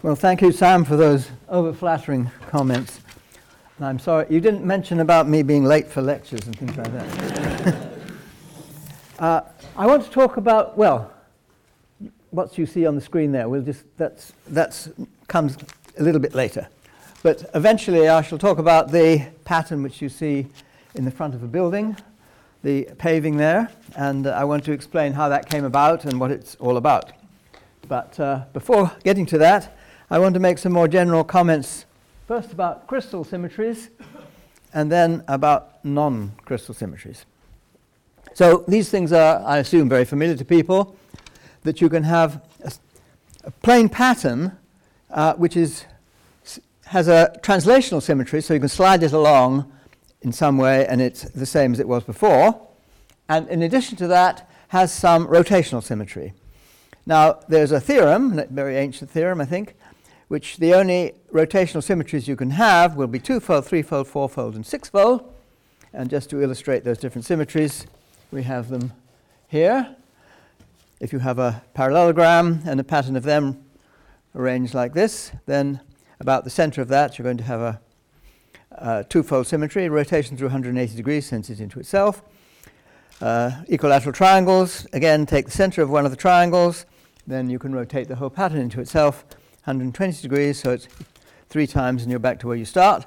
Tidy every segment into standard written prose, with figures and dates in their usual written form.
Well, thank you, Sam, for those over-flattering comments. And I'm sorry, you didn't mention about me being late for lectures and things like that. I want to talk about, well, what you see on the screen there, we'll just, that's comes a little bit later. But eventually I shall talk about the pattern which you see in the front of a building, the paving there, and I want to explain how that came about and what it's all about. But before getting to that, I want to make some more general comments, first about crystal symmetries, and then about non-crystal symmetries. So these things are, I assume, very familiar to people, that you can have a plane pattern which has a translational symmetry, so you can slide it along in some way and it's the same as it was before, and in addition to that has some rotational symmetry. Now there's a theorem, a very ancient theorem I think, which the only rotational symmetries you can have will be twofold, threefold, fourfold and sixfold, and just to illustrate those different symmetries we have them here. If you have a parallelogram and a pattern of them arranged like this, then about the center of that you're going to have a twofold symmetry, rotation through 180 degrees sends it into itself. Equilateral triangles, again take the center of one of the triangles, then you can rotate the whole pattern into itself 120 degrees, so it's three times and you're back to where you start.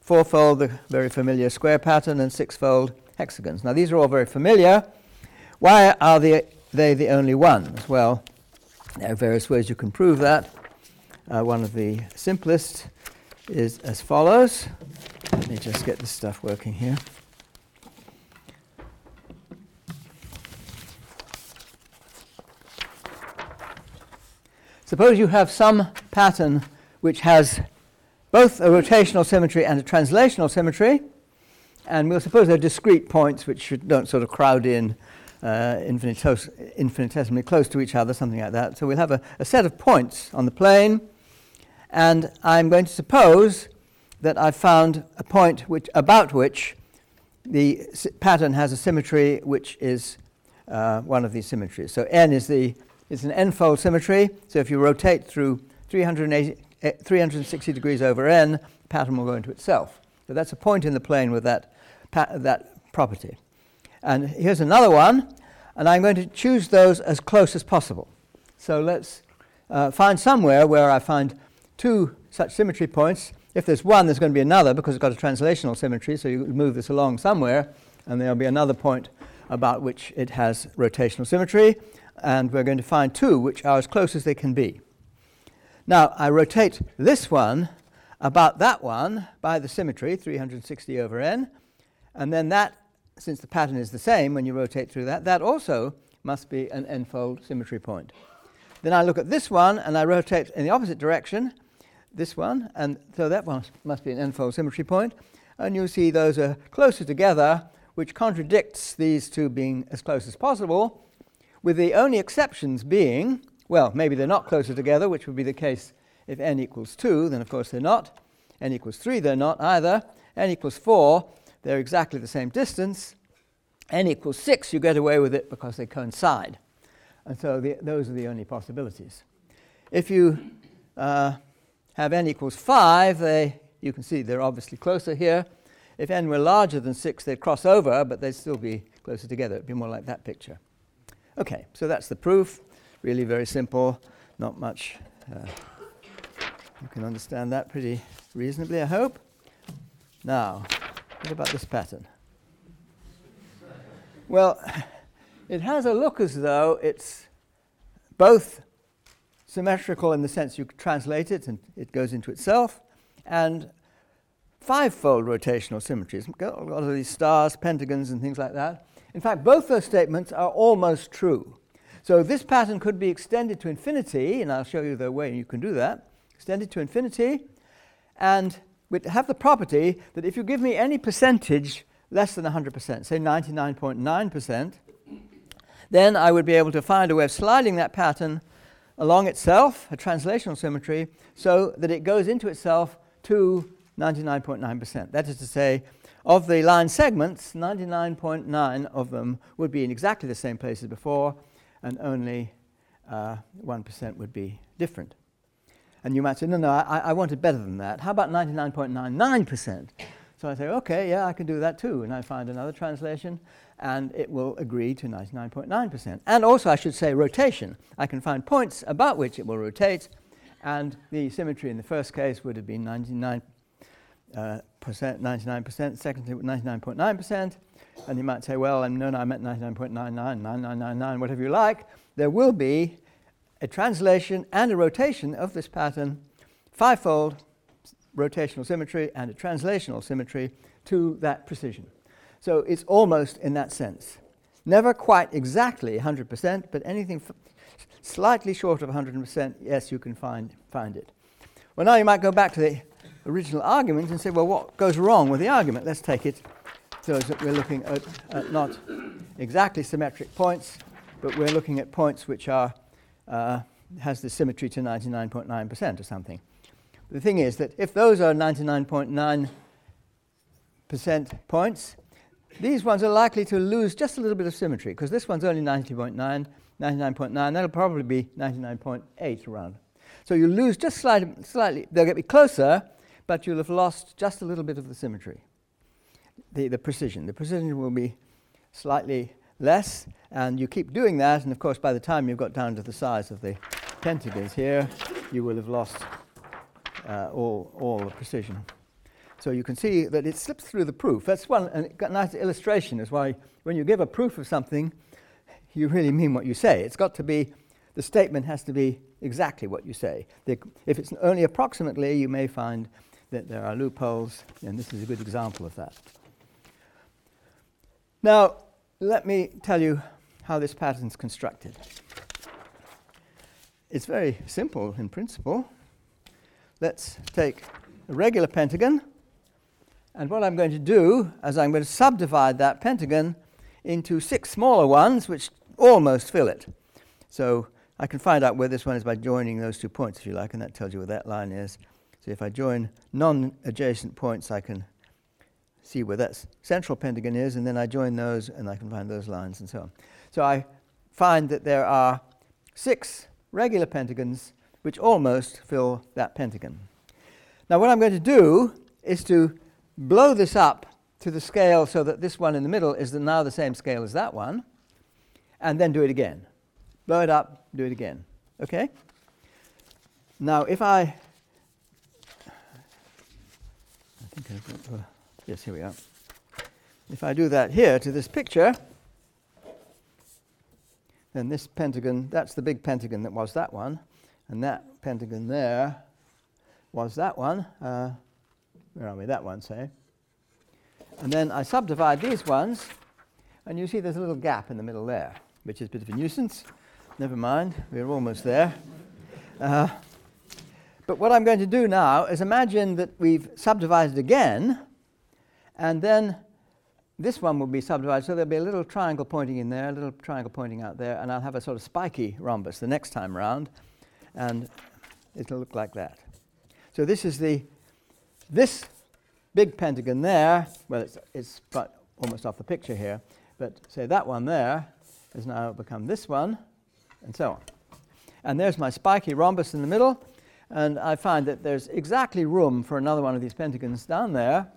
Fourfold, the very familiar square pattern, and sixfold, hexagons. Now these are all very familiar. Why are they the only ones? Well, there are various ways you can prove that. One of the simplest is as follows. Let me just get this stuff working here. Suppose you have some pattern which has both a rotational symmetry and a translational symmetry, and we'll suppose they're discrete points which don't sort of crowd in infinitesimally close to each other, something like that. So we'll have a set of points on the plane, and I'm going to suppose that I've found a point about which the pattern has a symmetry which is one of these symmetries. So n is it's an n-fold symmetry, so if you rotate through 360 degrees over n, the pattern will go into itself. So that's a point in the plane with that property. And here's another one, and I'm going to choose those as close as possible. So let's find somewhere where I find two such symmetry points. If there's one, there's going to be another because it's got a translational symmetry, so you move this along somewhere, and there'll be another point about which it has rotational symmetry, and we're going to find two which are as close as they can be. Now I rotate this one about that one by the symmetry, 360 over n, and then that, since the pattern is the same when you rotate through that, that also must be an n-fold symmetry point. Then I look at this one and I rotate in the opposite direction, this one, and so that one must be an n-fold symmetry point, and you see those are closer together, which contradicts these two being as close as possible, with the only exceptions being, well, maybe they're not closer together, which would be the case if n equals 2, then of course they're not. n equals 3, they're not either. n equals 4, they're exactly the same distance. n equals 6, you get away with it because they coincide. And so those are the only possibilities. If you have n equals 5, you can see they're obviously closer here. If n were larger than 6, they'd cross over, but they'd still be closer together. It'd be more like that picture. Okay, so that's the proof. Really very simple, not much. You can understand that pretty reasonably, I hope. Now, what about this pattern? Well, it has a look as though it's both symmetrical in the sense you translate it and it goes into itself, and five-fold rotational symmetries. A lot of these stars, pentagons, and things like that. In fact, both those statements are almost true. So this pattern could be extended to infinity, and I'll show you the way you can do that. Extended to infinity, and we'd have the property that if you give me any percentage less than 100%, say 99.9%, then I would be able to find a way of sliding that pattern along itself, a translational symmetry, so that it goes into itself to 99.9%. That is to say, of the line segments, 99.9 of them would be in exactly the same place as before, and only 1% would be different. And you might say, no, no, I want it better than that. How about 99.99%? So I say, okay, yeah, I can do that too. And I find another translation, and it will agree to 99.9%. And also, I should say, rotation. I can find points about which it will rotate, and the symmetry in the first case would have been 99%, secondly 99.9%. And you might say, well, no, no, I meant 99.99999, whatever you like. There will be a translation and a rotation of this pattern, fivefold rotational symmetry and a translational symmetry to that precision. So it's almost in that sense. Never quite exactly 100%, but anything slightly short of 100%, yes, you can find it. Well, now you might go back to the original argument and say, well, what goes wrong with the argument? Let's take it so that we're looking at not exactly symmetric points, but we're looking at points which are has the symmetry to 99.9% or something. The thing is that if those are 99.9% points, these ones are likely to lose just a little bit of symmetry, because this one's only 90.9, 99.9, that'll probably be 99.8 around. So you lose just slightly, they'll get closer, but you'll have lost just a little bit of the symmetry, the precision. The precision will be slightly less, and you keep doing that, and of course by the time you've got down to the size of the tentacles here, you will have lost all the precision. So you can see that it slips through the proof. That's one nice illustration as why when you give a proof of something, you really mean what you say. It's got to be, the statement has to be exactly what you say. If it's only approximately, you may find that there are loopholes, and this is a good example of that. Now, let me tell you how this pattern's constructed. It's very simple in principle. Let's take a regular pentagon, and what I'm going to do is I'm going to subdivide that pentagon into 6 smaller ones which almost fill it. So I can find out where this one is by joining those 2 points, if you like, and that tells you where that line is. So if I join non-adjacent points, I can see where that central pentagon is, and then I join those, and I can find those lines, and so on. So I find that there are 6 regular pentagons which almost fill that pentagon. Now what I'm going to do is to blow this up to the scale so that this one in the middle is now the same scale as that one, and then do it again. Blow it up, do it again, okay? Now if I think I've got to... Yes, here we are. If I do that here to this picture, then this pentagon, that's the big pentagon that was that one, and that pentagon there was that one. Where are we? That one, say. And then I subdivide these ones, and you see there's a little gap in the middle there, which is a bit of a nuisance. Never mind, we're almost there. But what I'm going to do now is imagine that we've subdivided again, and then this one will be subdivided, so there'll be a little triangle pointing in there, a little triangle pointing out there, and I'll have a sort of spiky rhombus the next time round, and it'll look like that. So this is this big pentagon there, well, it's almost off the picture here, but say that one there has now become this one, and so on. And there's my spiky rhombus in the middle, and I find that there's exactly room for another one of these pentagons down there.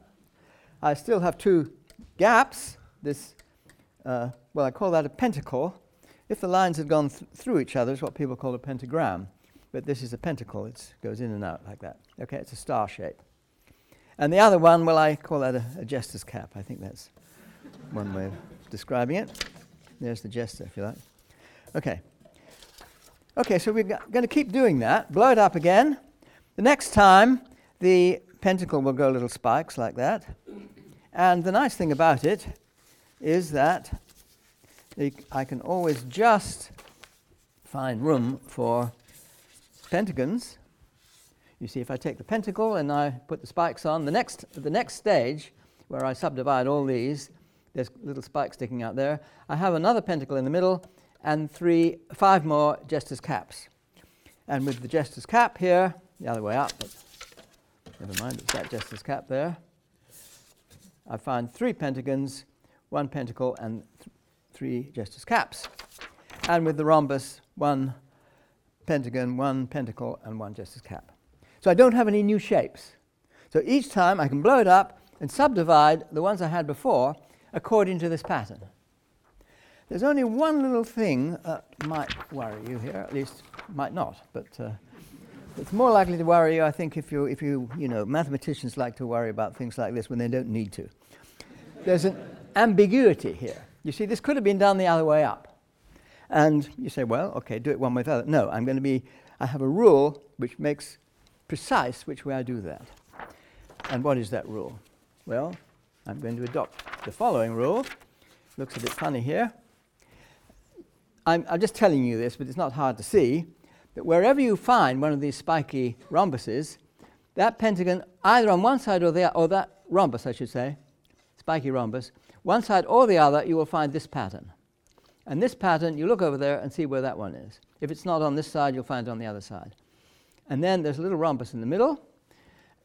I still have 2 gaps, this, well, I call that a pentacle. If the lines had gone through each other, it's what people call a pentagram. But this is a pentacle, it goes in and out like that. Okay, it's a star shape. And the other one, well, I call that a jester's cap. I think that's one way of describing it. There's the jester, if you like. Okay. Okay, so we're going to keep doing that. Blow it up again. The next time, the pentacle will go little spikes like that. And the nice thing about it is that I can always just find room for pentagons. You see, if I take the pentacle and I put the spikes on, the next stage where I subdivide all these, there's little spikes sticking out there, I have another pentacle in the middle and 5 more jester's caps. And with the jester's cap here, the other way up, but never mind, it's that jester's cap there. I find 3 pentagons, 1 pentacle, and 3 jester's caps. And with the rhombus, 1 pentagon, 1 pentacle, and 1 jester's cap. So I don't have any new shapes. So each time I can blow it up and subdivide the ones I had before according to this pattern. There's only one little thing that might worry you here, at least might not, but it's more likely to worry you, I think, if you know, mathematicians like to worry about things like this when they don't need to. There's an ambiguity here. You see, this could have been done the other way up. And you say, well, okay, do it one way or the other. No, I have a rule which makes precise which way I do that. And what is that rule? Well, I'm going to adopt the following rule. Looks a bit funny here. I'm just telling you this, but it's not hard to see, that wherever you find one of these spiky rhombuses, that pentagon, either on one side or the other, or that rhombus, I should say, spiky rhombus, one side or the other, you will find this pattern. And this pattern, you look over there and see where that one is. If it's not on this side, you'll find it on the other side. And then there's a little rhombus in the middle,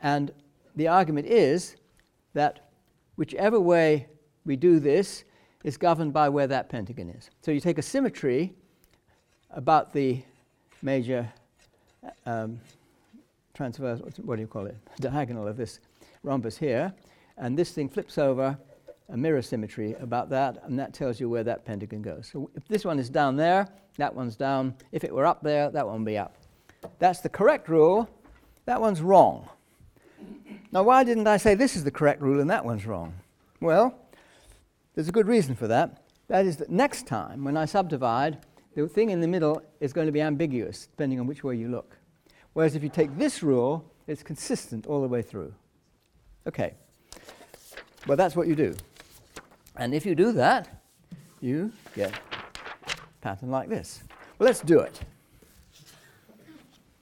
and the argument is that whichever way we do this is governed by where that pentagon is. So you take a symmetry about the major transverse, what do you call it, diagonal of this rhombus here, and this thing flips over a mirror symmetry about that, and that tells you where that pentagon goes. So if this one is down there, that one's down. If it were up there, that one would be up. That's the correct rule. That one's wrong. Now, why didn't I say this is the correct rule and that one's wrong? Well, there's a good reason for that. That is that next time when I subdivide, the thing in the middle is going to be ambiguous depending on which way you look. Whereas if you take this rule, it's consistent all the way through. Okay. Well, that's what you do. And if you do that, you get a pattern like this. Well, let's do it.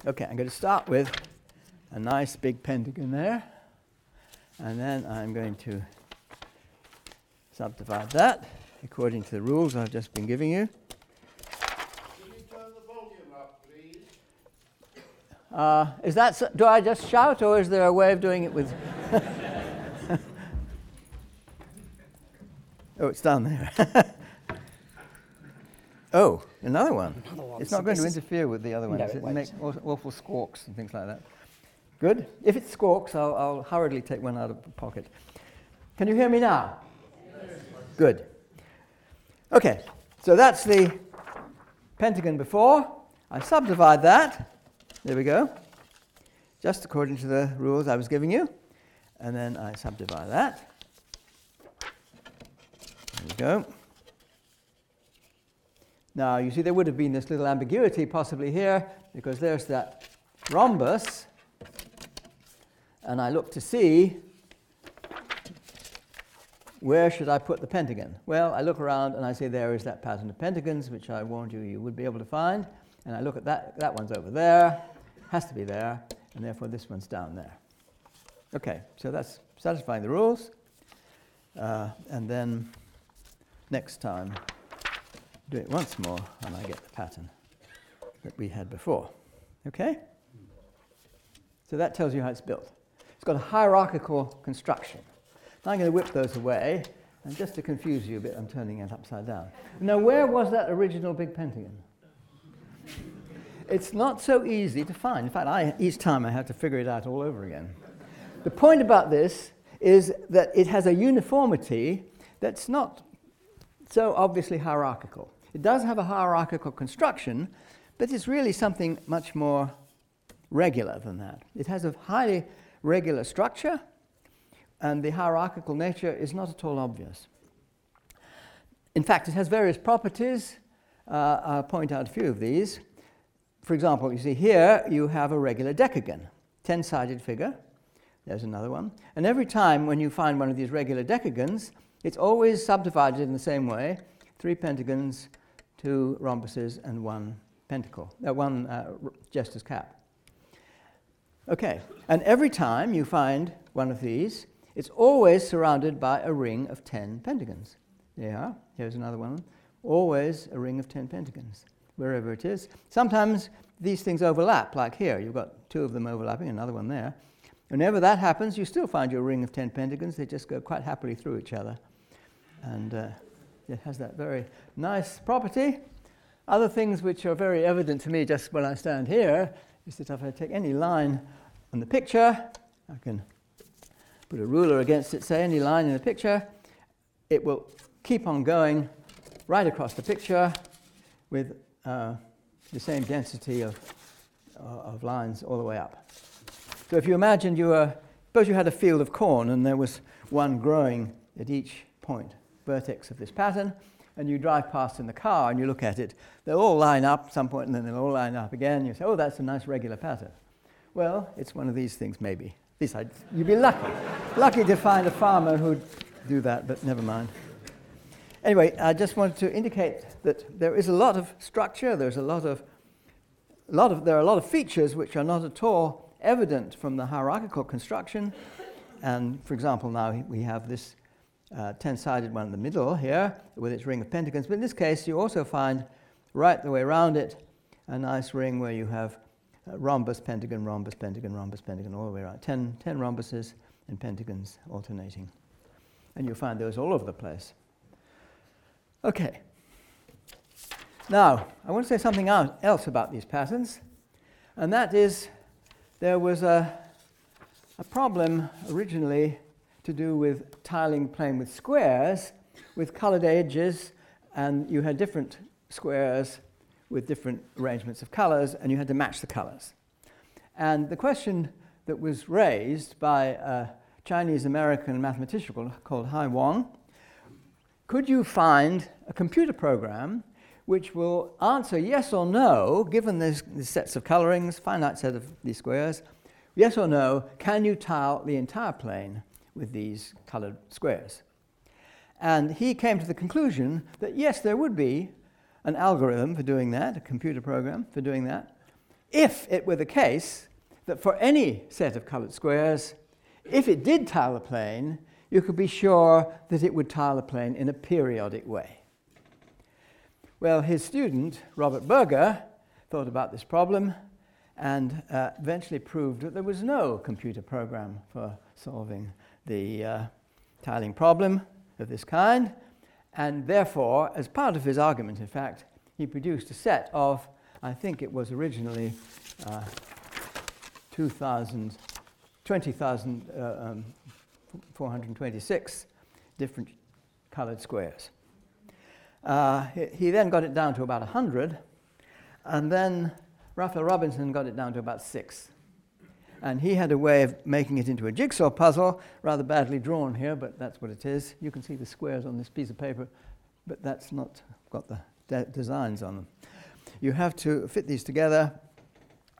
Okay, I'm going to start with a nice big pentagon there. And then I'm going to subdivide that according to the rules I've just been giving you. Can you turn the volume up, please? Do I just shout, or is there a way of doing it with... Oh, it's down there. Oh, another one. It's not going to interfere with the other one. It makes awful squawks and things like that. Good. If it squawks, I'll hurriedly take one out of the pocket. Can you hear me now? Yes. Good. Okay, so that's the pentagon before. I subdivide that. There we go. Just according to the rules I was giving you. And then I subdivide that. There we go. Now, you see, there would have been this little ambiguity possibly here, because there's that rhombus, and I look to see where should I put the pentagon. Well, I look around and I say there is that pattern of pentagons, which I warned you would be able to find, and I look at that one's over there, has to be there, and therefore this one's down there. Okay, so that's satisfying the rules. And then next time, do it once more, and I get the pattern that we had before. Okay? So that tells you how it's built. It's got a hierarchical construction. Now I'm going to whip those away, and just to confuse you a bit, I'm turning it upside down. Now, where was that original big pentagon? It's not so easy to find. In fact, each time I have to figure it out all over again. The point about this is that it has a uniformity that's not so obviously hierarchical. It does have a hierarchical construction, but it's really something much more regular than that. It has a highly regular structure, and the hierarchical nature is not at all obvious. In fact, it has various properties. I'll point out a few of these. For example, you see here you have a regular decagon, 10-sided figure. There's another one. And every time when you find one of these regular decagons, it's always subdivided in the same way: 3 pentagons, 2 rhombuses, and 1 pentacle, jester's cap. Okay, and every time you find one of these, it's always surrounded by a ring of 10 pentagons. Yeah, here's another one. Always a ring of 10 pentagons, wherever it is. Sometimes these things overlap, like here. You've got 2 of them overlapping, another one there. Whenever that happens, you still find your ring of 10 pentagons. They just go quite happily through each other. And it has that very nice property. Other things which are very evident to me just when I stand here is that if I take any line on the picture, I can put a ruler against it, say any line in the picture, it will keep on going right across the picture with the same density of lines all the way up. So if you imagine suppose you had a field of corn and there was one growing at each point, vertex of this pattern, and you drive past in the car and you look at it, they'll all line up at some point and then they'll all line up again. You say, oh, that's a nice regular pattern. Well, it's one of these things maybe. At least you'd be lucky. Lucky to find a farmer who'd do that, but never mind. Anyway, I just wanted to indicate that there is a lot of structure, there are a lot of features which are not at all evident from the hierarchical construction. And for example, now we have this 10-sided one in the middle here with its ring of pentagons. But in this case, you also find right the way around it a nice ring where you have rhombus, pentagon, rhombus, pentagon, rhombus, pentagon, all the way around. 10 rhombuses and pentagons alternating. And you'll find those all over the place. Okay. Now, I want to say something else about these patterns, and that is there was a problem originally to do with tiling plane with squares with colored edges, and you had different squares with different arrangements of colors, and you had to match the colors. And the question that was raised by a Chinese-American mathematician called Hai Wang, could you find a computer program which will answer yes or no, given these sets of colorings, finite set of these squares, yes or no, can you tile the entire plane with these colored squares? And he came to the conclusion that yes, there would be an algorithm for doing that, a computer program for doing that, if it were the case that for any set of colored squares, if it did tile a plane, you could be sure that it would tile a plane in a periodic way. Well, his student, Robert Berger, thought about this problem and eventually proved that there was no computer program for solving the tiling problem of this kind. And therefore, as part of his argument, in fact, he produced a set of, I think it was originally 20,426 different colored squares. He then got it down to about 100, and then Raphael Robinson got it down to about 6. And he had a way of making it into a jigsaw puzzle, rather badly drawn here, but that's what it is. You can see the squares on this piece of paper, but that's not got the designs on them. You have to fit these together,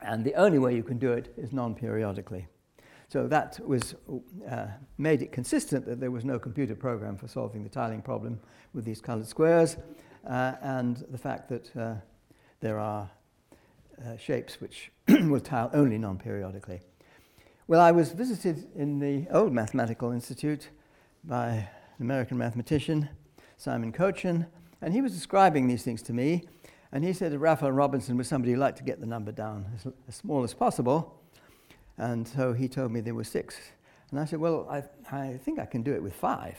and the only way you can do it is non-periodically. So that was made it consistent that there was no computer program for solving the tiling problem with these colored squares, and the fact that there are shapes which will tile only non-periodically. Well, I was visited in the old mathematical institute by an American mathematician, Simon Kochen, and he was describing these things to me, and he said that Raphael Robinson was somebody who liked to get the number down as small as possible. And so he told me there were 6. And I said, well, I think I can do it with 5.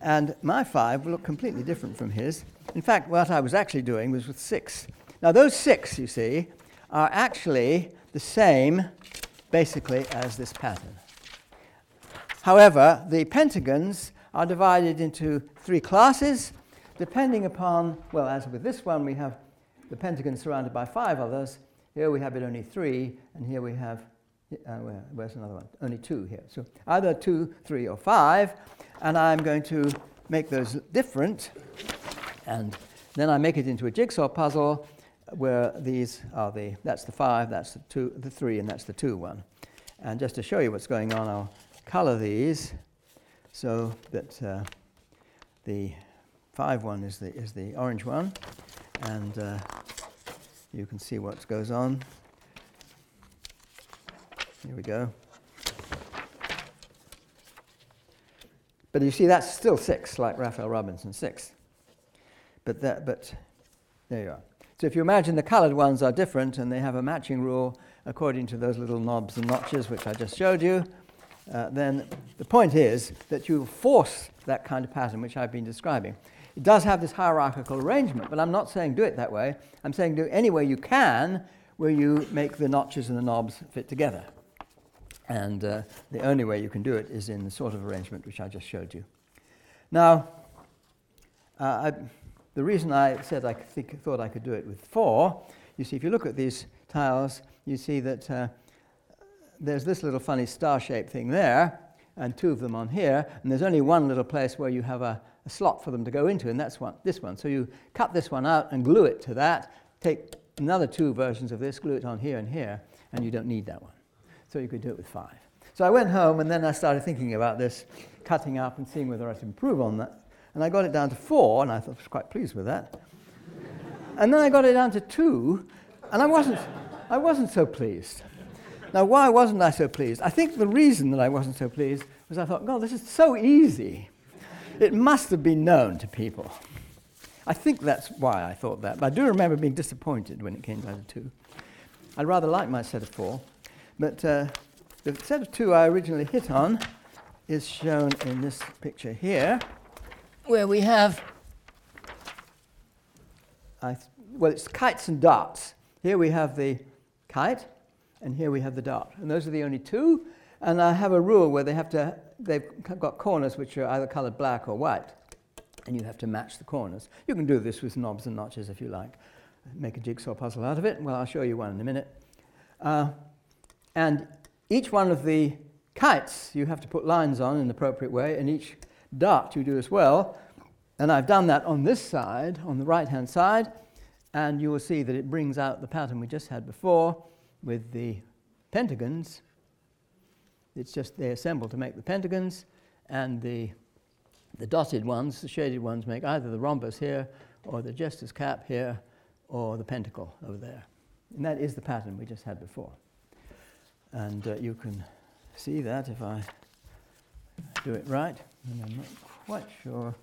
And my 5 looked completely different from his. In fact, what I was actually doing was with 6. Now, those 6, you see, are actually the same, basically, as this pattern. However, the pentagons are divided into 3 classes, depending upon, well, as with this one, we have the pentagon surrounded by 5 others. Here we have it only 3, and here we have, where's another one? Only 2 here. So either 2, 3, or 5, and I'm going to make those different, and then I make it into a jigsaw puzzle where these are that's the 5, that's the 2, the 3, and that's the 2 one. And just to show you what's going on, I'll color these so that the 5 one is the orange one, and you can see what goes on. Here we go. But you see, that's still 6, like Raphael Robinson, 6. But there you are. So if you imagine the colored ones are different and they have a matching rule according to those little knobs and notches which I just showed you, then the point is that you force that kind of pattern which I've been describing. It does have this hierarchical arrangement, but I'm not saying do it that way. I'm saying do it any way you can where you make the notches and the knobs fit together. And the only way you can do it is in the sort of arrangement which I just showed you. Now, the reason I said I thought I could do it with four, you see, if you look at these tiles, you see that there's this little funny star-shaped thing there, and two of them on here, and there's only one little place where you have a slot for them to go into, and that's this one. So you cut this one out and glue it to that, take another two versions of this, glue it on here and here, and you don't need that one. So you could do it with five. So I went home, and then I started thinking about this, cutting up and seeing whether I could improve on that. And I got it down to four, and I thought I was quite pleased with that. And then I got it down to two, and I wasn't so pleased. Now, why wasn't I so pleased? I think the reason that I wasn't so pleased was I thought, God, this is so easy. It must have been known to people. I think that's why I thought that, but I do remember being disappointed when it came down to two. I rather like my set of four, but the set of two I originally hit on is shown in this picture here, where we have, it's kites and darts. Here we have the kite, and here we have the dart, and those are the only two. And I have a rule where they've got corners which are either colored black or white, and you have to match the corners. You can do this with knobs and notches if you like. Make a jigsaw puzzle out of it. Well, I'll show you one in a minute. And each one of the kites you have to put lines on in an appropriate way, and each dart you do as well. And I've done that on this side, on the right-hand side, and you will see that it brings out the pattern we just had before with the pentagons. It's just they assemble to make the pentagons, and the dotted ones, the shaded ones, make either the rhombus here, or the jester's cap here, or the pentacle over there. And that is the pattern we just had before. And you can see that if I do it right. And I'm not quite sure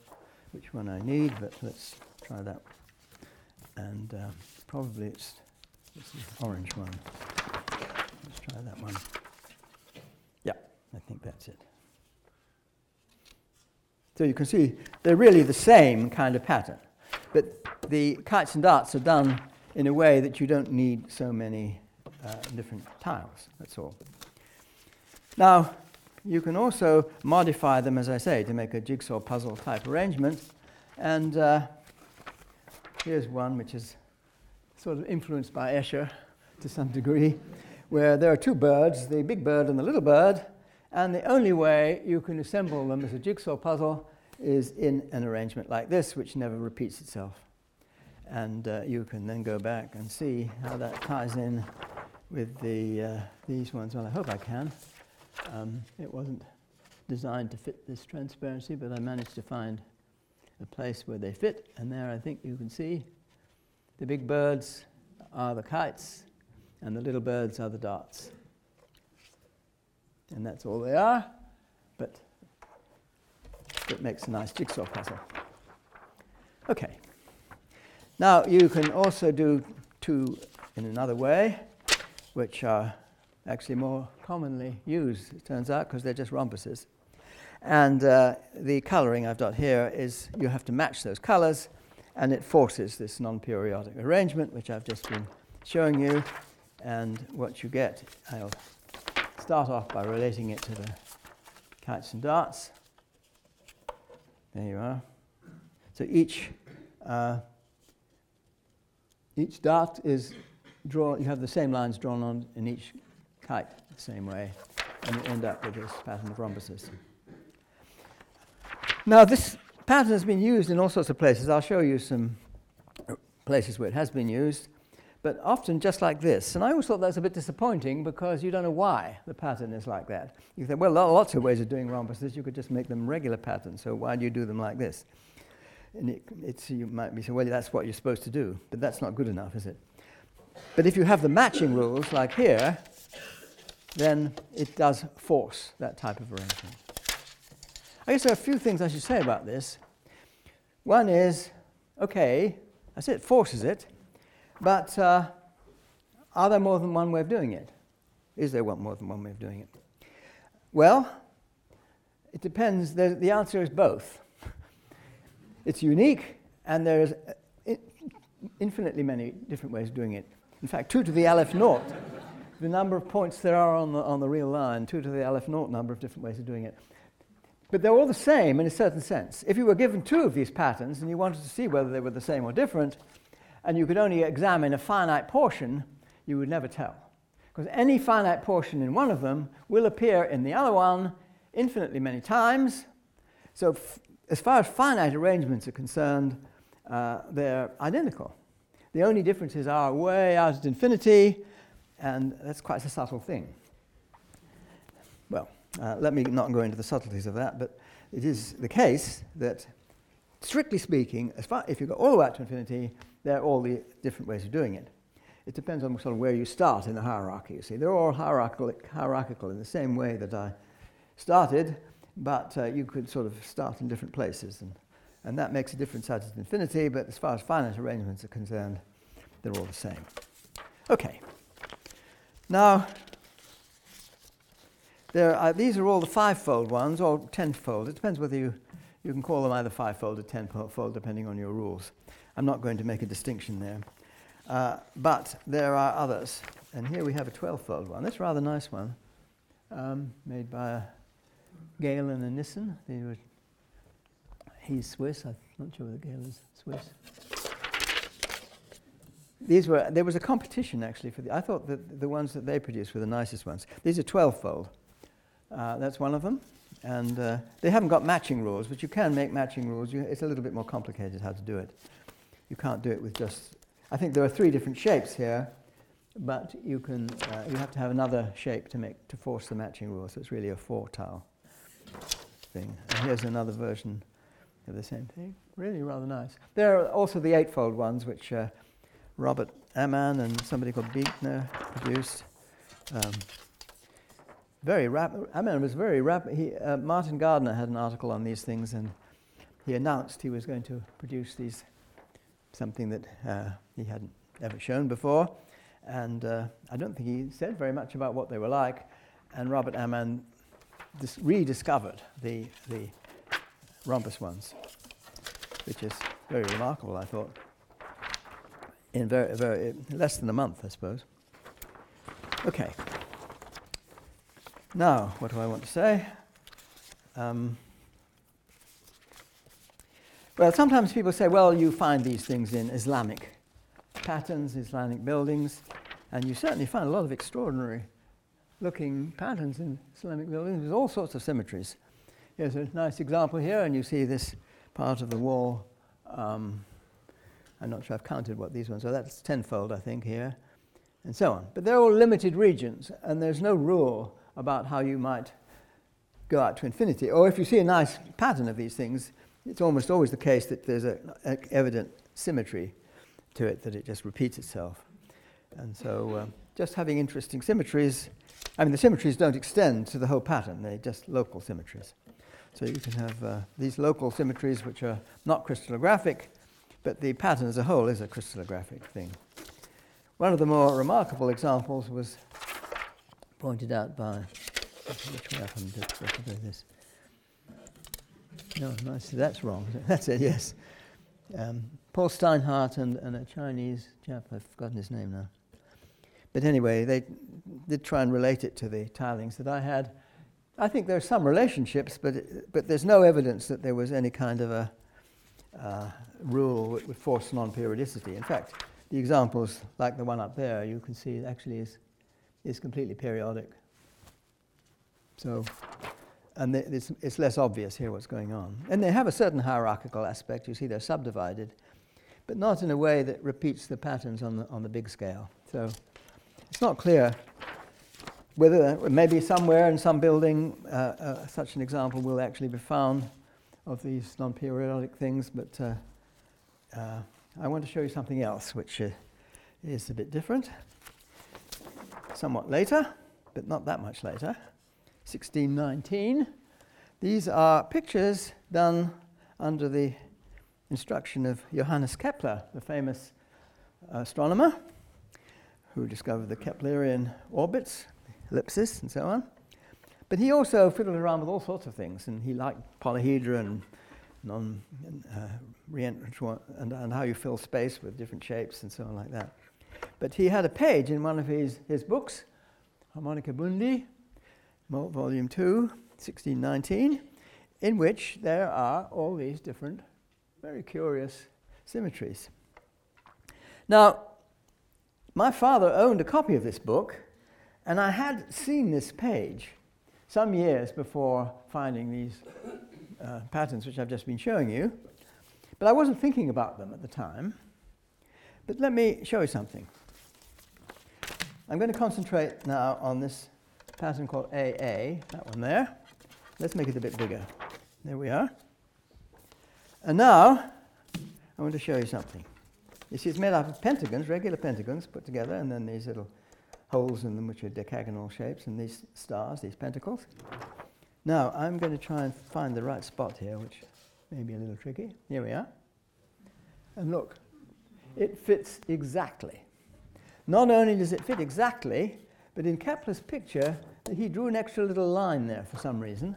which one I need, but let's try that. And probably it's the orange one. Let's try that one. Yeah, I think that's it. So you can see they're really the same kind of pattern, but the kites and darts are done in a way that you don't need so many different tiles, that's all. Now, you can also modify them, as I say, to make a jigsaw puzzle type arrangement, and here's one which is sort of influenced by Escher to some degree, where there are two birds, the big bird and the little bird, and the only way you can assemble them as a jigsaw puzzle is in an arrangement like this, which never repeats itself. And you can then go back and see how that ties in with these ones. Well, I hope I can. It wasn't designed to fit this transparency, but I managed to find a place where they fit. And there I think you can see the big birds are the kites, and the little birds are the darts. And that's all they are, but it makes a nice jigsaw puzzle. Okay. Now you can also do two in another way, which are actually more commonly used, it turns out, because they're just rhombuses. And the coloring I've got here is you have to match those colors, and it forces this non-periodic arrangement, which I've just been showing you. And what you get, I'll start off by relating it to the kites and darts. There you are. So each dart is drawn, you have the same lines drawn on in each kite the same way, and you end up with this pattern of rhombuses. Now this pattern has been used in all sorts of places. I'll show you some places where it has been used, but often just like this. And I always thought that's a bit disappointing because you don't know why the pattern is like that. You think, well, lots of ways of doing rhombuses. You could just make them regular patterns, so why do you do them like this? And you might be saying, well, that's what you're supposed to do, but that's not good enough, is it? But if you have the matching rules, like here, then it does force that type of arrangement. I guess there are a few things I should say about this. One is, okay, that's it, forces it, but are there more than one way of doing it? Is there more than one way of doing it? Well, it depends. The answer is both. It's unique, and there is infinitely many different ways of doing it. in fact, 2 to the Aleph naught, the number of points there are on the real line, 2 to the Aleph naught number of different ways of doing it. But they're all the same in a certain sense. If you were given 2 of these patterns and you wanted to see whether they were the same or different, and you could only examine a finite portion, you would never tell. Because any finite portion in one of them will appear in the other one infinitely many times. So as far as finite arrangements are concerned, they're identical. The only differences are way out at infinity, and that's quite a subtle thing. Well, let me not go into the subtleties of that, but it is the case that, strictly speaking, if you go all the way out to infinity, there are all the different ways of doing it. It depends on sort of where you start in the hierarchy, you see. They're all hierarchical in the same way that I started, but you could sort of start in different places, and that makes a difference out at infinity, but as far as finite arrangements are concerned, they're all the same. Okay. Now, these are all the fivefold ones, or tenfold. It depends whether you can call them either fivefold or tenfold, depending on your rules. I'm not going to make a distinction there. But there are others. And here we have a 12-fold one. That's a rather nice one, made by Gale and Nissen. He's Swiss. I'm not sure whether Gale is Swiss. There was a competition, actually, I thought that the ones that they produced were the nicest ones. These are 12-fold. That's one of them. And they haven't got matching rules, but you can make matching rules. It's a little bit more complicated how to do it. You can't do it with just... I think there are 3 different shapes here, but you have to have another shape to force the matching rule. So it's really a 4-tile thing. And here's another version of the same thing. Really rather nice. There are also the 8-fold ones, which Robert Ammann and somebody called Büchner produced. Ammann was very rapid. Martin Gardner had an article on these things, and he announced he was going to produce these. Something that he hadn't ever shown before, and I don't think he said very much about what they were like, and Robert Ammann rediscovered the rhombus ones, which is very remarkable, I thought, in very, very less than a month, I suppose. Okay. Now, what do I want to say? Well, sometimes people say, well, you find these things in Islamic patterns, Islamic buildings, and you certainly find a lot of extraordinary-looking patterns in Islamic buildings with all sorts of symmetries. Here's a nice example here, and you see this part of the wall. I'm not sure I've counted what these ones are. That's 10-fold, I think, here, and so on. But they're all limited regions, and there's no rule about how you might go out to infinity. Or if you see a nice pattern of these things, it's almost always the case that there's an evident symmetry to it, that it just repeats itself. And so just having interesting symmetries, I mean, the symmetries don't extend to the whole pattern, they're just local symmetries. So you can have these local symmetries which are not crystallographic, but the pattern as a whole is a crystallographic thing. One of the more remarkable examples was pointed out by... Which way up I'm supposed to do this? No, that's wrong. That's it, yes. Paul Steinhardt and a Chinese chap, I've forgotten his name now. But anyway, they did try and relate it to the tilings that I had. I think there are some relationships, but there's no evidence that there was any kind of a rule that would force non-periodicity. In fact, the examples, like the one up there, you can see actually is completely periodic. So... And it's less obvious here what's going on. And they have a certain hierarchical aspect. You see they're subdivided, but not in a way that repeats the patterns on the big scale. So it's not clear whether maybe somewhere in some building such an example will actually be found of these non-periodic things, but I want to show you something else which is a bit different. Somewhat later, but not that much later. 1619. These are pictures done under the instruction of Johannes Kepler, the famous astronomer who discovered the Keplerian orbits, ellipsis, and so on. But he also fiddled around with all sorts of things, and he liked polyhedra and non-reentrant and how you fill space with different shapes and so on like that. But he had a page in one of his books, Harmonica Bundi, Volume 2, 1619, in which there are all these different, very curious symmetries. Now, my father owned a copy of this book, and I had seen this page some years before finding these patterns which I've just been showing you. But I wasn't thinking about them at the time. But let me show you something. I'm going to concentrate now on this pattern called AA, that one there. Let's make it a bit bigger. There we are. And now, I want to show you something. You see, it's made up of pentagons, regular pentagons put together, and then these little holes in them which are decagonal shapes, and these stars, these pentacles. Now, I'm going to try and find the right spot here, which may be a little tricky. Here we are. And look, it fits exactly. Not only does it fit exactly, but in Kepler's picture, he drew an extra little line there for some reason.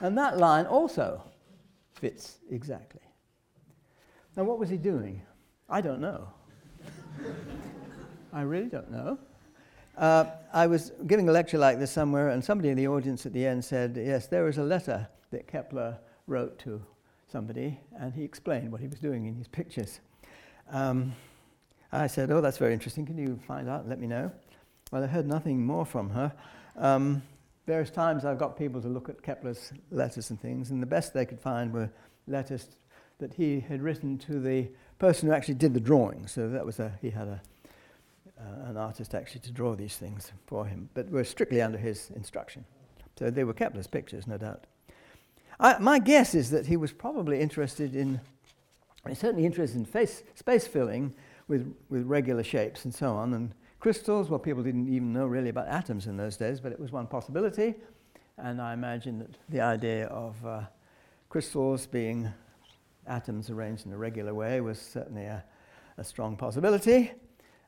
And that line also fits exactly. Now, what was he doing? I don't know. I really don't know. I was giving a lecture like this somewhere, and somebody in the audience at the end said, yes, there is a letter that Kepler wrote to somebody, and he explained what he was doing in his pictures. I said, oh, that's very interesting. Can you find out and let me know? Well, I heard nothing more from her. Various times I've got people to look at Kepler's letters and things, and the best they could find were letters that he had written to the person who actually did the drawing. So that was an artist actually to draw these things for him, but were strictly under his instruction. So they were Kepler's pictures, no doubt. My guess is that he was probably certainly interested in space filling with regular shapes and so on, and crystals. Well, people didn't even know really about atoms in those days, but it was one possibility. And I imagine that the idea of crystals being atoms arranged in a regular way was certainly a strong possibility.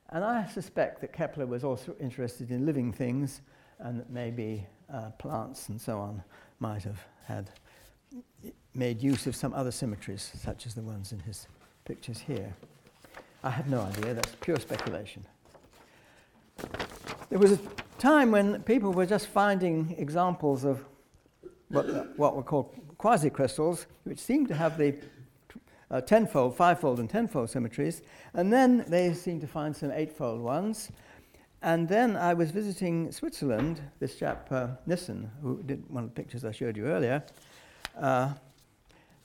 And I suspect that Kepler was also interested in living things, and that maybe plants and so on might have made use of some other symmetries, such as the ones in his pictures here. I have no idea, that's pure speculation. There was a time when people were just finding examples of what were called quasi-crystals, which seemed to have the tenfold, fivefold, and tenfold symmetries, and then they seemed to find some eightfold ones. And then I was visiting Switzerland, this chap Nissen, who did one of the pictures I showed you earlier, the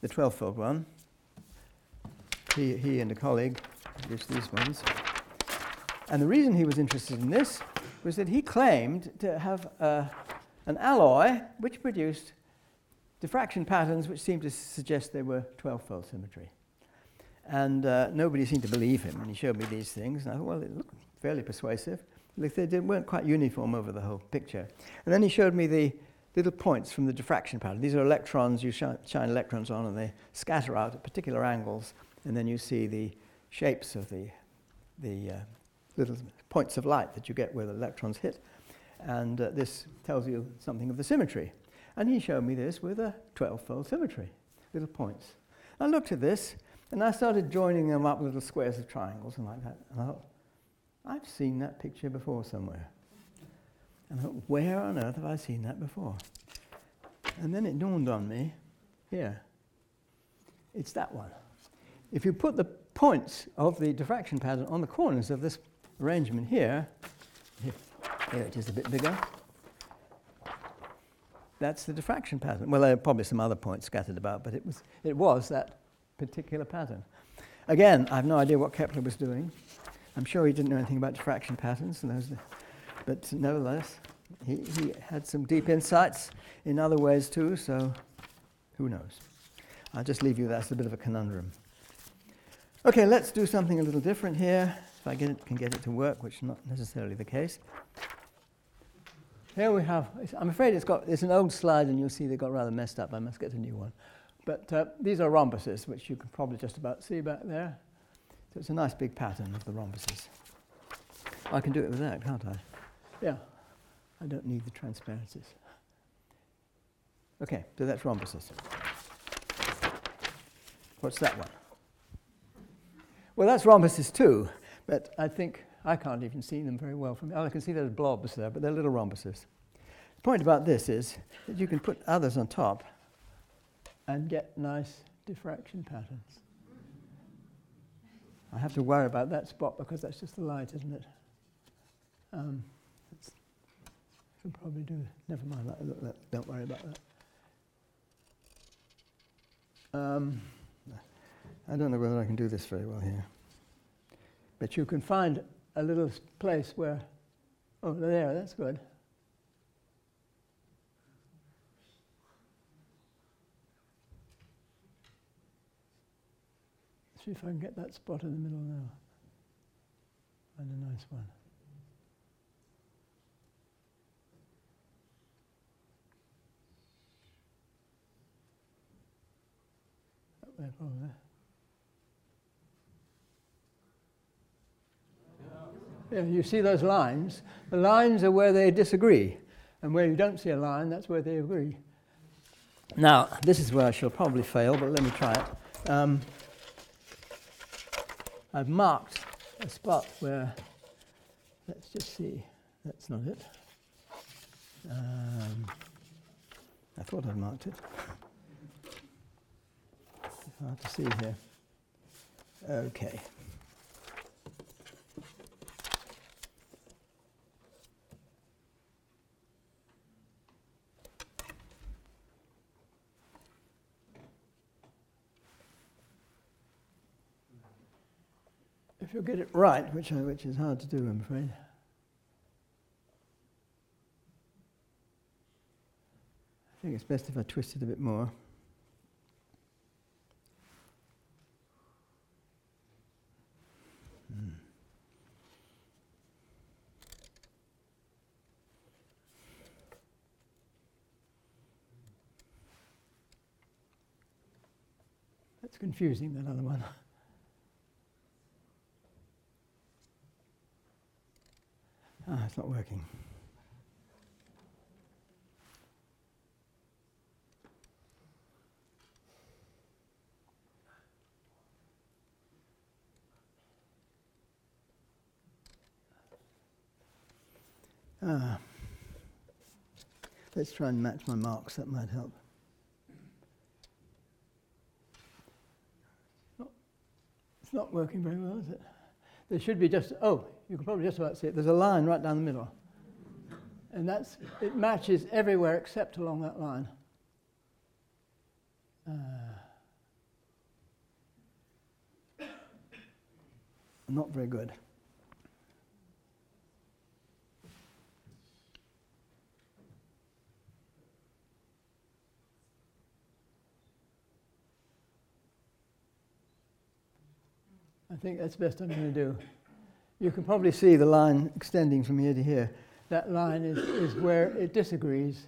12-fold one. He and a colleague produced these ones. And the reason he was interested in this was that he claimed to have an alloy which produced diffraction patterns which seemed to suggest they were 12-fold symmetry. And nobody seemed to believe him when he showed me these things. And I thought, well, it looked fairly persuasive. Like they weren't quite uniform over the whole picture. And then he showed me the little points from the diffraction pattern. These are electrons. You shine electrons on, and they scatter out at particular angles, and then you see the shapes of the little points of light that you get where the electrons hit. And this tells you something of the symmetry. And he showed me this with a 12-fold symmetry, little points. I looked at this, and I started joining them up with little squares of triangles and like that. And I thought, I've seen that picture before somewhere. And I thought, where on earth have I seen that before? And then it dawned on me, here, it's that one. If you put the points of the diffraction pattern on the corners of this arrangement here it is a bit bigger, that's the diffraction pattern. Well, there are probably some other points scattered about, but it was that particular pattern. Again, I have no idea what Kepler was doing. I'm sure he didn't know anything about diffraction patterns, and but nevertheless, he had some deep insights in other ways too, so who knows? I'll just leave you that as a bit of a conundrum. Okay, let's do something a little different here, if I can get it to work, which is not necessarily the case. Here we have, I'm afraid it's an old slide, and you'll see they got rather messed up. I must get a new one. But these are rhombuses, which you can probably just about see back there. So it's a nice big pattern of the rhombuses. I can do it with that, can't I? Yeah, I don't need the transparencies. Okay, so that's rhombuses. What's that one? Well, that's rhombuses too, but I think I can't even see them very well from here. Oh, I can see those blobs there, but they're little rhombuses. The point about this is that you can put others on top and get nice diffraction patterns. I have to worry about that spot because that's just the light, isn't it? I should probably do. Never mind that. Don't worry about that. I don't know whether I can do this very well here. But you can find a little place where, oh, there, that's good. See if I can get that spot in the middle now. Find a nice one. Up there, probably there. You see those lines. The lines are where they disagree, and where you don't see a line, that's where they agree. Now, this is where I shall probably fail, but let me try it. I've marked a spot where, let's just see, that's not it. I thought I'd marked it. It's hard to see here. Okay. If you'll get it right, which is hard to do, I'm afraid. I think it's best if I twist it a bit more. That's confusing, that other one. Ah, it's not working. Ah, let's try and match my marks, that might help. It's not working very well, is it? There should be just, oh, you can probably just about see it. There's a line right down the middle. And that's, it matches everywhere except along that line. Not very good. I think that's the best I'm going to do. You can probably see the line extending from here to here. That line is where it disagrees.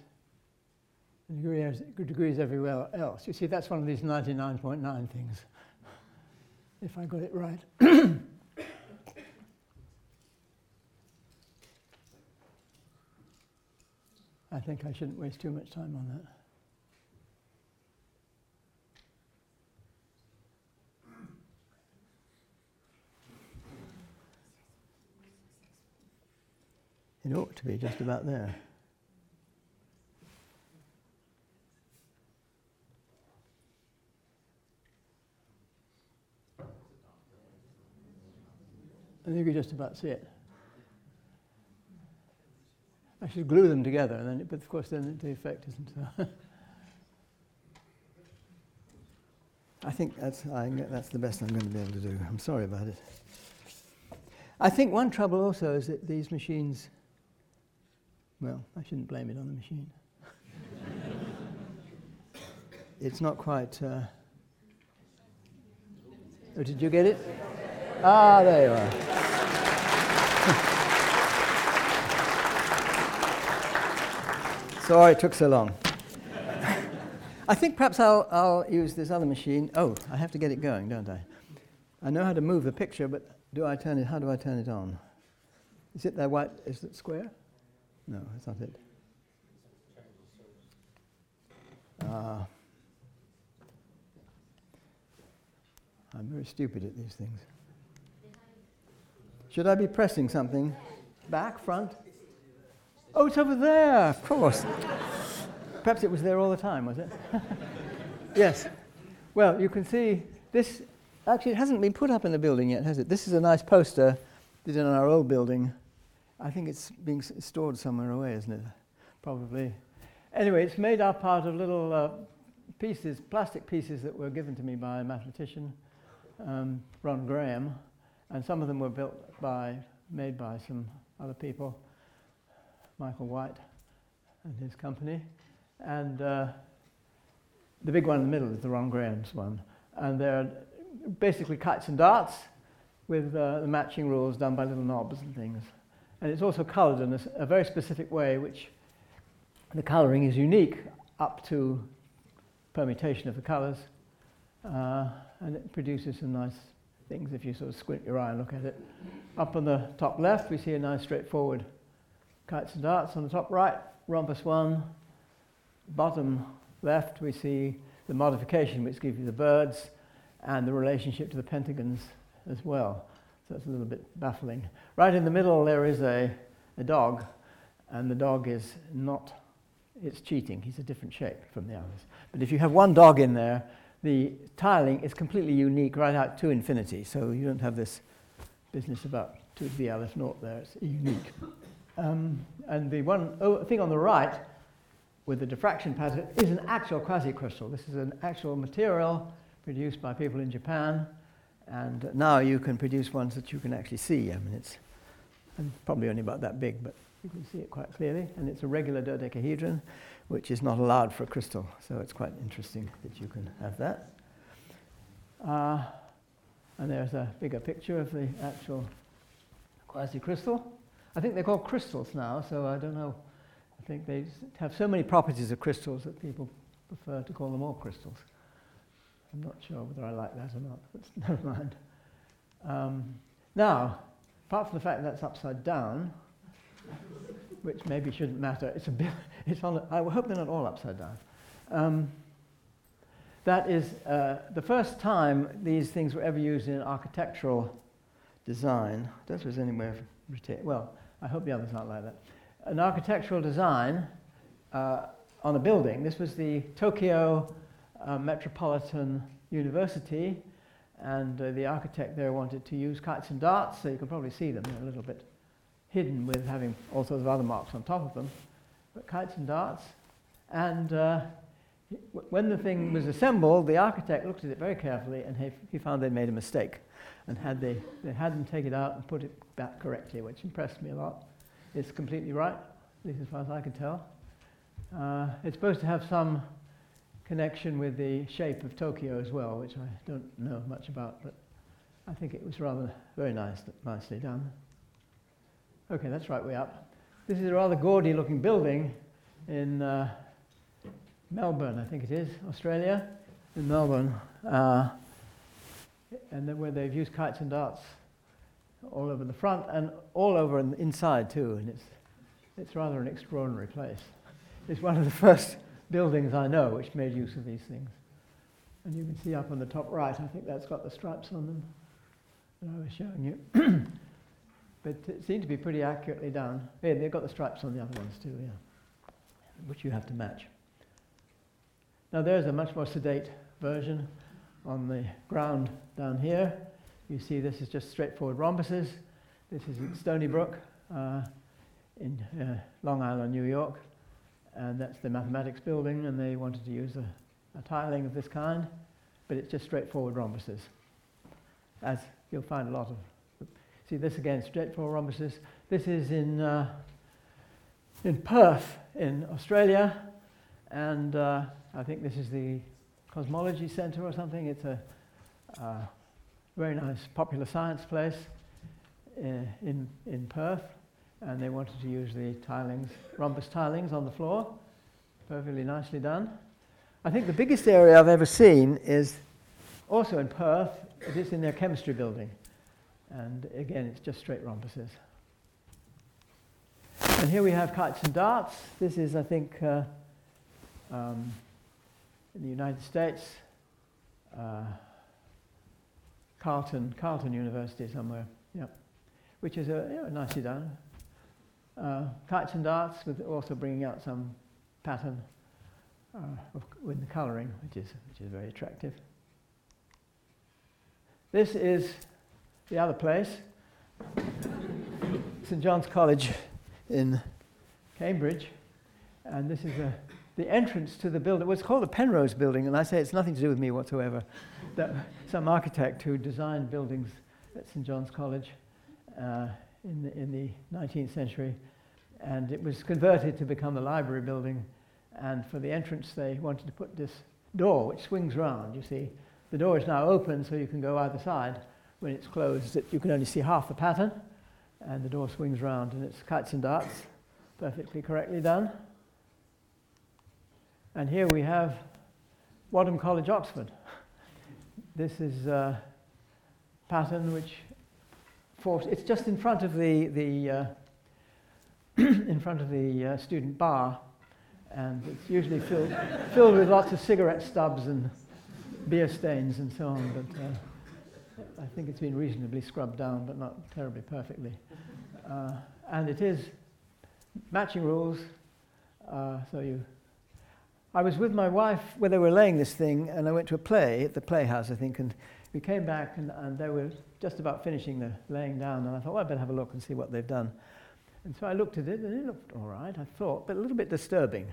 It degrees everywhere else. You see, that's one of these 99.9 things. If I got it right. I think I shouldn't waste too much time on that. It ought to be just about there. I think you just about see it. I should glue them together, and then, but of course then the effect isn't so. I think that's the best I'm going to be able to do. I'm sorry about it. I think one trouble also is that these machines, well, I shouldn't blame it on the machine. It's not quite... Oh, did you get it? Ah, there you are. Sorry it took so long. I think perhaps I'll use this other machine. Oh, I have to get it going, don't I? I know how to move the picture, but how do I turn it on? Is it that white? Is it square? No, that's not it. I'm very stupid at these things. Should I be pressing something? Back, front? Oh, it's over there, of course. Perhaps it was there all the time, was it? Yes. Well, you can see this. Actually, it hasn't been put up in the building yet, has it? This is a nice poster did in our old building. I think it's being stored somewhere away, isn't it? Probably. Anyway, it's made up out of little pieces, plastic pieces that were given to me by a mathematician, Ron Graham, and some of them were made by some other people, Michael White and his company, and the big one in the middle is the Ron Graham's one, and they're basically kites and darts with the matching rules done by little knobs and things. And it's also coloured in a very specific way, which the colouring is unique up to permutation of the colours, and it produces some nice things if you sort of squint your eye and look at it. Up on the top left we see a nice straightforward kites and darts. On the top right, rhombus 1. Bottom left we see the modification which gives you the birds and the relationship to the pentagons as well. So it's a little bit baffling. Right in the middle there is a dog, and the dog is not, it's cheating. He's a different shape from the others. But if you have one dog in there, the tiling is completely unique right out to infinity. So you don't have this business about 2DL if naught there. It's unique. And the thing on the right with the diffraction pattern is an actual quasicrystal. This is an actual material produced by people in Japan. And now you can produce ones that you can actually see. I mean, it's probably only about that big, but you can see it quite clearly. And it's a regular dodecahedron, which is not allowed for a crystal. So it's quite interesting that you can have that. And there's a bigger picture of the actual quasicrystal. I think they're called crystals now, so I don't know. I think they have so many properties of crystals that people prefer to call them all crystals. I'm not sure whether I like that or not, but never mind. Now, apart from the fact that that's upside down, which maybe shouldn't matter, I hope they're not all upside down. That is the first time these things were ever used in architectural design. That was anywhere. Well, I hope the others aren't like that. An architectural design on a building. This was the Tokyo Metropolitan University, and the architect there wanted to use kites and darts, so you can probably see them. They're a little bit hidden with having all sorts of other marks on top of them, but kites and darts. And when the thing was assembled, the architect looked at it very carefully, and he found they'd made a mistake. And they had them take it out and put it back correctly, which impressed me a lot. It's completely right, at least as far as I can tell. It's supposed to have some connection with the shape of Tokyo as well, which I don't know much about, but I think it was rather very nicely done. Okay, that's right way up. This is a rather gaudy looking building in Melbourne, I think it is, Australia, in Melbourne, and then where they've used kites and darts all over the front and all over and inside too, and it's rather an extraordinary place. It's one of the first buildings I know which made use of these things. And you can see up on the top right, I think that's got the stripes on them that I was showing you. But it seemed to be pretty accurately done. Yeah, they've got the stripes on the other ones too, yeah, which you have to match. Now there's a much more sedate version on the ground down here. You see this is just straightforward rhombuses. This is at Stony Brook in Long Island, New York. And that's the mathematics building, and they wanted to use a tiling of this kind, but it's just straightforward rhombuses. As you'll find a lot of them. See this again, straightforward rhombuses. This is in Perth in Australia, and I think this is the Cosmology Centre or something. It's a very nice popular science place in Perth. And they wanted to use the tilings, rhombus tilings on the floor. Perfectly nicely done. I think the biggest area I've ever seen is also in Perth. It is in their chemistry building. And again, it's just straight rhombuses. And here we have kites and darts. This is, I think, in the United States, Carleton University somewhere. which is nicely done. Kites and darts, with also bringing out some pattern with the colouring, which is very attractive. This is the other place, St. John's College in Cambridge, and this is the entrance to the building. Well, it's called the Penrose Building, and I say it's nothing to do with me whatsoever. That some architect who designed buildings at St. John's College in the 19th century, and it was converted to become a library building, and for the entrance they wanted to put this door which swings round, you see. The door is now open so you can go either side. When it's closed, you can only see half the pattern, and the door swings round, and it's kites and darts, perfectly correctly done. And here we have Wadham College, Oxford. This is a pattern which it's just in front of the in front of the student bar, and it's usually filled with lots of cigarette stubs and beer stains and so on. But I think it's been reasonably scrubbed down, but not terribly perfectly. And it is matching rules. I was with my wife when they were laying this thing, and I went to a play at the Playhouse, I think, and we came back and they were just about finishing the laying down, and I thought, well, I'd better have a look and see what they've done. And so I looked at it, and it looked all right, I thought, but a little bit disturbing.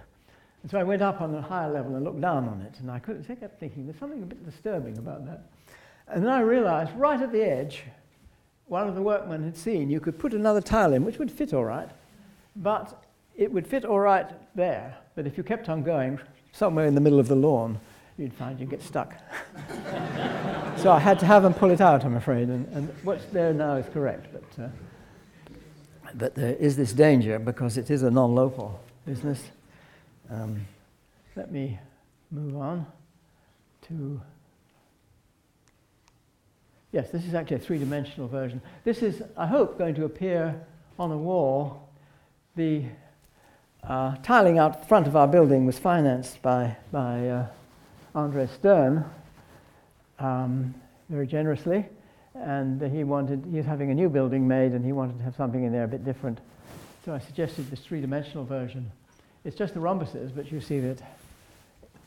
And so I went up on a higher level and looked down on it, and I kept thinking, there's something a bit disturbing about that. And then I realized, right at the edge, one of the workmen had seen you could put another tile in, which would fit all right, but it would fit all right there, but if you kept on going, somewhere in the middle of the lawn, you'd find you'd get stuck. So I had to have them pull it out, I'm afraid, and what's there now is correct, but there is this danger because it is a non-local business. Let me move on to... Yes, this is actually a three-dimensional version. This is, I hope, going to appear on a wall. The tiling out front of our building was financed by Andre Stern, very generously, and he was having a new building made, and he wanted to have something in there a bit different. So I suggested this three-dimensional version. It's just the rhombuses, but you see that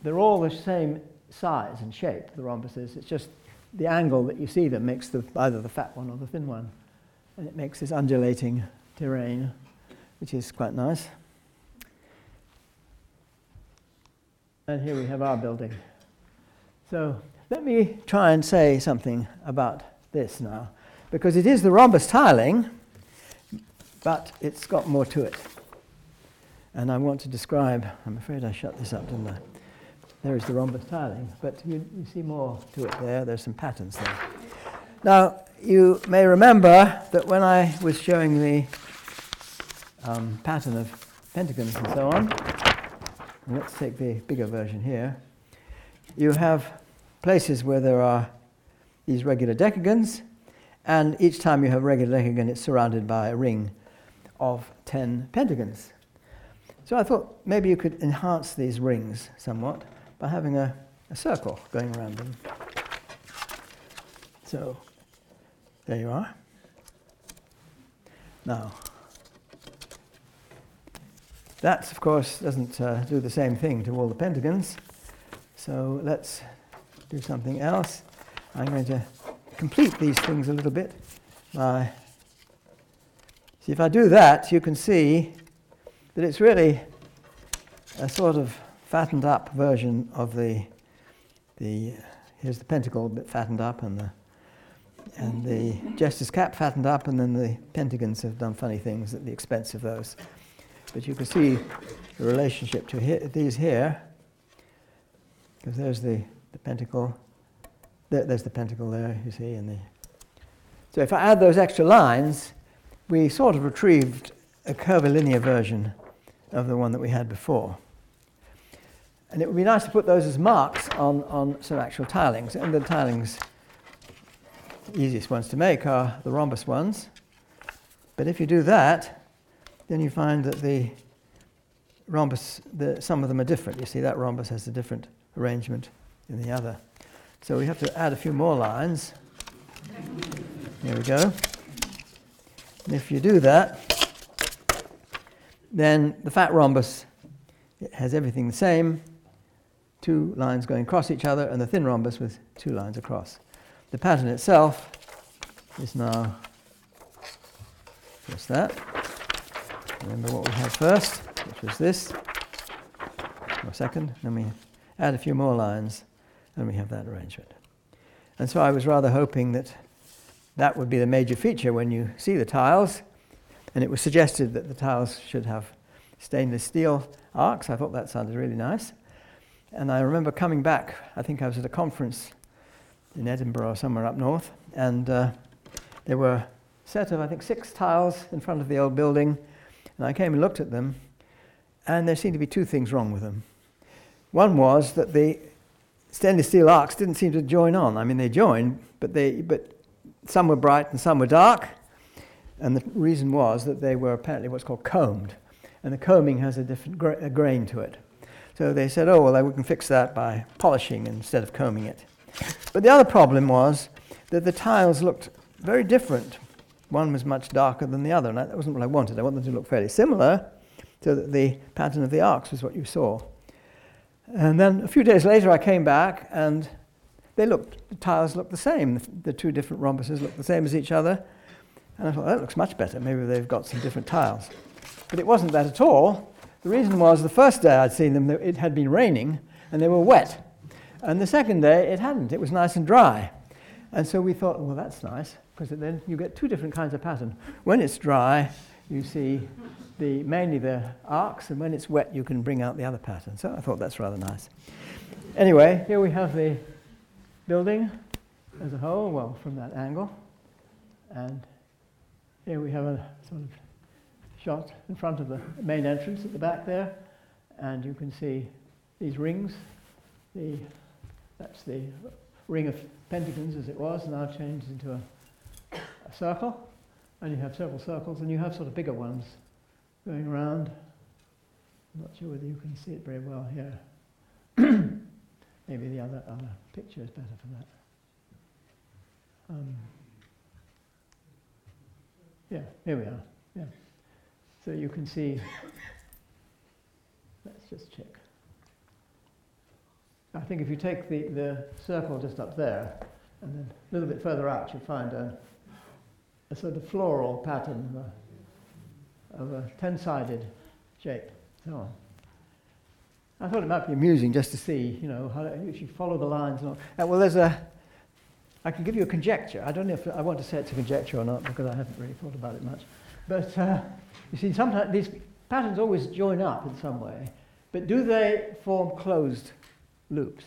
they're all the same size and shape, the rhombuses. It's just the angle that you see them makes either the fat one or the thin one, and it makes this undulating terrain, which is quite nice. And here we have our building. So let me try and say something about this now, because it is the rhombus tiling, but it's got more to it. And I want to describe, I'm afraid I shut this up, didn't I? There is the rhombus tiling, but you see more to it there. There's some patterns there. Now, you may remember that when I was showing the pattern of pentagons and so on, and let's take the bigger version here. You have places where there are these regular decagons, and each time you have a regular decagon, it's surrounded by a ring of 10 pentagons. So I thought maybe you could enhance these rings somewhat by having a circle going around them. So there you are. Now, that, of course, doesn't do the same thing to all the pentagons. So let's do something else. I'm going to complete these things a little bit by... See, if I do that, you can see that it's really a sort of fattened up version of the here's the pentacle a bit fattened up, and the jester's cap fattened up, and then the pentagons have done funny things at the expense of those. But you can see the relationship to these here, because there's the pentacle. There's the pentacle there, you see. So if I add those extra lines, we sort of retrieved a curvilinear version of the one that we had before. And it would be nice to put those as marks on some actual tilings. And the tilings, the easiest ones to make are the rhombus ones. But if you do that, then you find that the rhombus, some of them are different. You see that rhombus has a different arrangement than the other. So we have to add a few more lines. Here we go. If you do that, then the fat rhombus, it has everything the same, two lines going across each other, and the thin rhombus with two lines across. The pattern itself is now just that. Remember what we had first, which was this, or second, then we add a few more lines, and we have that arrangement. And so I was rather hoping that that would be the major feature when you see the tiles, and it was suggested that the tiles should have stainless steel arcs. I thought that sounded really nice. And I remember coming back, I think I was at a conference in Edinburgh or somewhere up north, and there were a set of, I think, 6 tiles in front of the old building, and I came and looked at them, and there seemed to be 2 things wrong with them. One was that the stainless steel arcs didn't seem to join on. I mean, they joined, but some were bright and some were dark, and the reason was that they were apparently what's called combed, and the combing has a different grain to it. So they said, oh, well, we can fix that by polishing instead of combing it. But the other problem was that the tiles looked very different. One was much darker than the other, and that wasn't what I wanted. I wanted them to look fairly similar, so that the pattern of the arcs was what you saw. And then a few days later I came back, and the tiles looked the same. The 2 different rhombuses looked the same as each other. And I thought, that looks much better. Maybe they've got some different tiles. But it wasn't that at all. The reason was the first day I'd seen them, it had been raining, and they were wet. And the second day, it hadn't. It was nice and dry. And so we thought, well, that's nice, because then you get 2 different kinds of pattern. When it's dry, you see mainly the arcs, and when it's wet, you can bring out the other pattern. So I thought that's rather nice. Anyway, here we have the building as a whole, well, from that angle. And here we have a sort of shot in front of the main entrance at the back there. And you can see these rings. That's the ring of pentagons as it was, now changed into a circle. And you have several circles, and you have sort of bigger ones going around. I'm not sure whether you can see it very well here. Maybe the other picture is better for that. Yeah, here we are. Yeah. So you can see, let's just check. I think if you take the circle just up there, and then a little bit further out, you'll find a sort of floral pattern of a 10-sided shape, so on. I thought it might be amusing just to see, how if you follow the lines and all. Well, I can give you a conjecture. I don't know if I want to say it's a conjecture or not, because I haven't really thought about it much. But you see, sometimes these patterns always join up in some way. But do they form closed loops?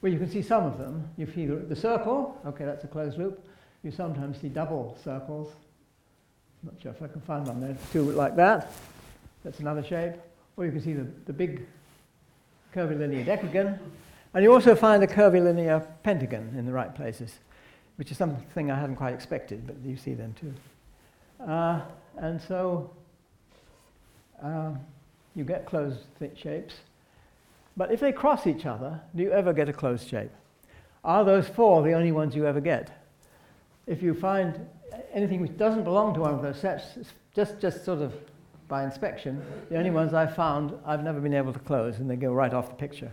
Well, you can see some of them. You see the circle. Okay, that's a closed loop. You sometimes see double circles. I'm not sure if I can find one there. 2 like that. That's another shape. Or you can see the big curvilinear decagon, and you also find a curvilinear pentagon in the right places, which is something I hadn't quite expected, but you see them too. And so you get closed shapes, but if they cross each other, do you ever get a closed shape? Are those 4 the only ones you ever get? If you find anything which doesn't belong to one of those sets, just sort of by inspection, the only ones I found I've never been able to close, and they go right off the picture.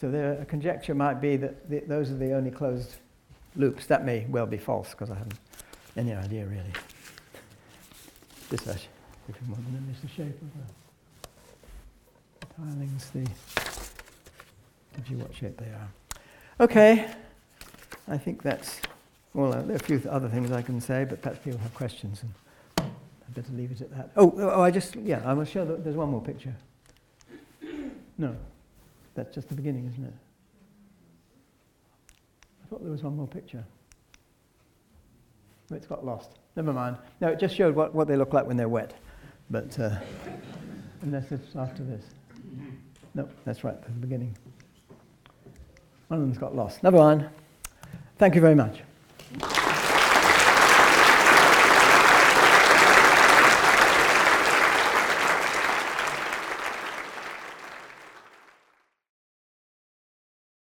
So a conjecture might be that those are the only closed loops. That may well be false, because I haven't any idea really. This actually, if you want to notice the shape of the tilings, gives you what shape they are. Okay, I think that's all. There are a few other things I can say, but perhaps people have questions. I better leave it at that. I will show that there's one more picture. No, that's just the beginning, isn't it? I thought there was one more picture. But it's got lost. Never mind. No, it just showed what they look like when they're wet. But, unless it's after this. No, that's right, at the beginning. One of them's got lost. Never mind. Thank you very much.